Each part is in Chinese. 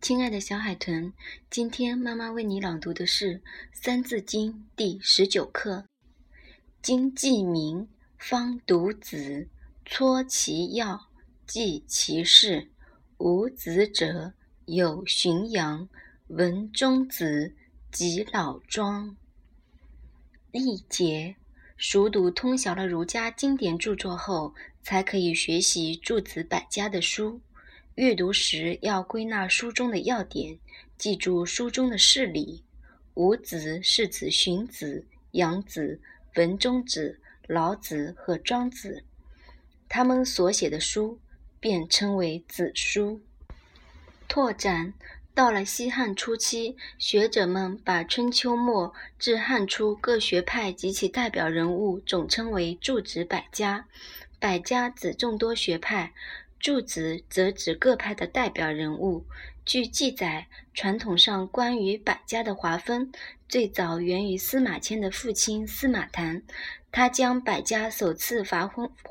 亲爱的小海豚，今天妈妈为你朗读的是《三字经》第19课：今既明，方读子，撮其要，记其事。无子者，有荀扬，文中子，及老庄。历解，熟读通晓了儒家经典著作后，才可以学习诸子百家的书。阅读时要归纳书中的要点，记住书中的事理。五子是指荀子、杨子、文中子、老子和庄子，他们所写的书便称为子书。拓展，到了西汉初期，学者们把春秋末至汉初各学派及其代表人物总称为诸子百家，百家指众多学派，诸子则指各派的代表人物。据记载，传统上关于百家的划分，最早源于司马迁的父亲司马谈，他将百家首次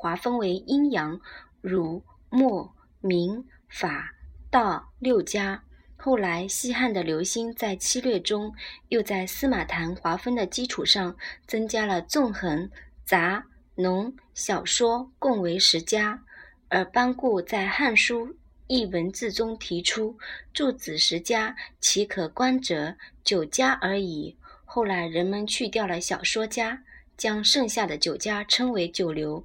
划分为阴阳、儒、墨、名、法、道6家。后来西汉的刘歆在七略中，又在司马谈划分的基础上增加了纵横、杂、农、小说，共为10家。而班固在《汉书·艺文志》中提出，诸子10家，其可观者9家而已。后来人们去掉了小说家，将剩下的9家称为9流。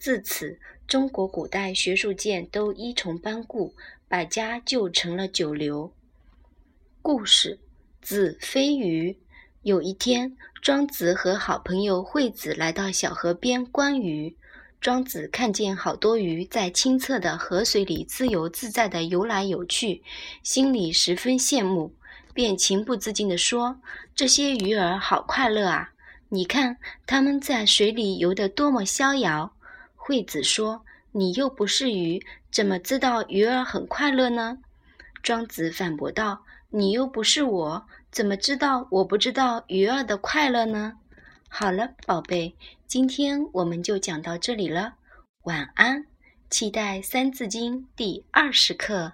自此，中国古代学术界都依从班固，百家就成了9流。故事，子非鱼。有一天，庄子和好朋友惠子来到小河边观鱼。庄子看见好多鱼在清澈的河水里自由自在地游来游去，心里十分羡慕，便情不自禁地说：“这些鱼儿好快乐啊！你看它们在水里游得多么逍遥。”惠子说：“你又不是鱼，怎么知道鱼儿很快乐呢？”庄子反驳道：“你又不是我，怎么知道我不知道鱼儿的快乐呢？”好了，宝贝，今天我们就讲到这里了，晚安，期待《三字经》第20课。